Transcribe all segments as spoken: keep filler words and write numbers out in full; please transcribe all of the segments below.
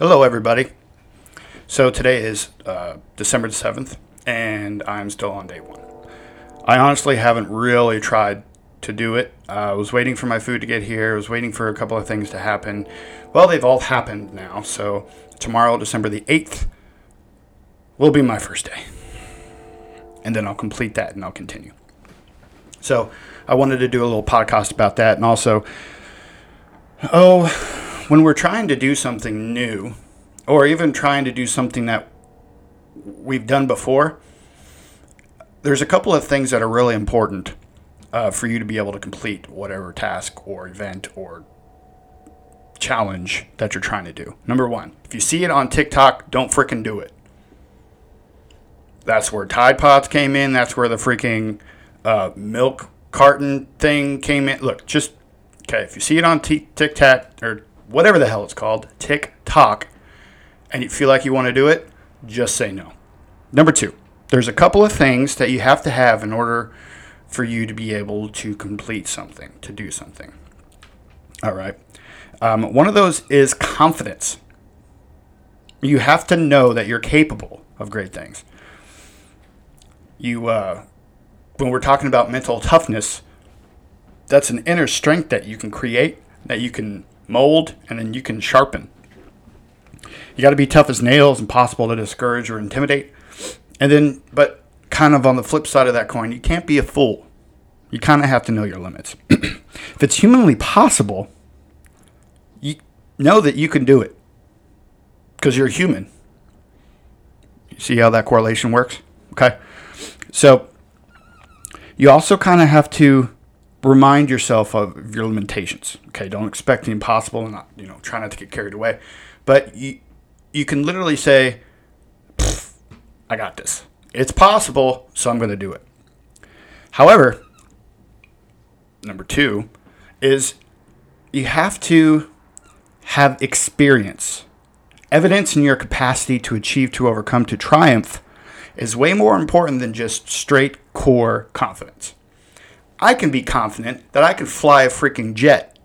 Hello everybody. So today is uh, December seventh and I'm still on day one. I honestly haven't really tried to do it. Uh, I was waiting for my food to get here. I was waiting for a couple of things to happen. Well, they've all happened now. So tomorrow, December the eighth, will be my first day. And then I'll complete that and I'll continue. So I wanted to do a little podcast about that. And also, oh... when we're trying to do something new, or even trying to do something that we've done before, there's a couple of things that are really important uh, for you to be able to complete whatever task or event or challenge that you're trying to do. Number one, if you see it on TikTok, don't freaking do it. That's where Tide Pods came in. That's where the freaking uh, milk carton thing came in. Look, just, okay, if you see it on t- TikTok or whatever the hell it's called, TikTok, and you feel like you want to do it, just say no. Number two, there's a couple of things that you have to have in order for you to be able to complete something, to do something. All right. Um, one of those is confidence. You have to know that you're capable of great things. You, uh, when we're talking about mental toughness, that's an inner strength that you can create, that you can mold, and then you can sharpen. You got to be tough as nails, impossible to discourage or intimidate. And then, but kind of on the flip side of that coin, you can't be a fool. You kind of have to know your limits. If it's humanly possible, you know that you can do it because you're human. You see how that correlation works? Okay. So you also kind of have to remind yourself of your limitations. Okay, don't expect the impossible, and not, you know, try not to get carried away. But you, you can literally say, "I got this. It's possible, so I'm going to do it." However, number two is you have to have experience, evidence in your capacity to achieve, to overcome, to triumph, is way more important than just straight core confidence. I can be confident that I can fly a freaking jet.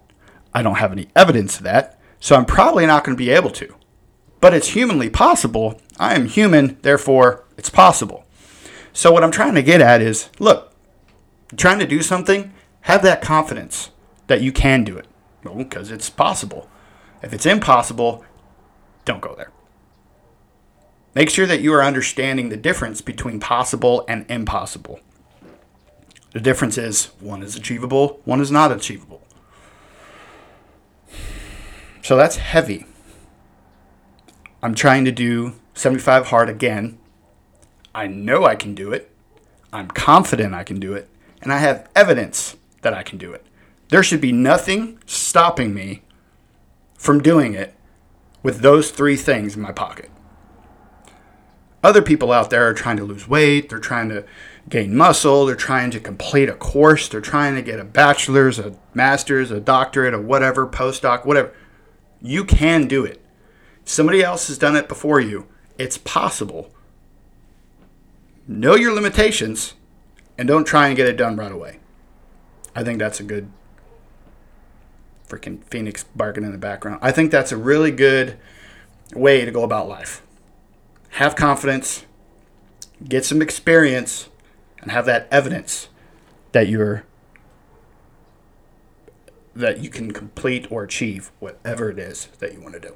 I don't have any evidence of that, so I'm probably not going to be able to. But it's humanly possible. I am human, therefore it's possible. So what I'm trying to get at is, look, you're trying to do something, have that confidence that you can do it, because it's possible. If it's impossible, don't go there. Make sure that you are understanding the difference between possible and impossible. The difference is one is achievable, one is not achievable. So that's heavy. I'm trying to do seventy-five hard again. I know I can do it. I'm confident I can do it. And I have evidence that I can do it. There should be nothing stopping me from doing it with those three things in my pocket. Other people out there are trying to lose weight. They're trying to gain muscle. They're trying to complete a course. They're trying to get a bachelor's, a master's, a doctorate, a whatever, postdoc, whatever. You can do it. Somebody else has done it before you. It's possible. Know your limitations and don't try and get it done right away. I think that's a good freaking Phoenix barking in the background. I think that's a really good way to go about life. Have confidence, get some experience, and have that evidence that you're that you can complete or achieve whatever it is that you want to do.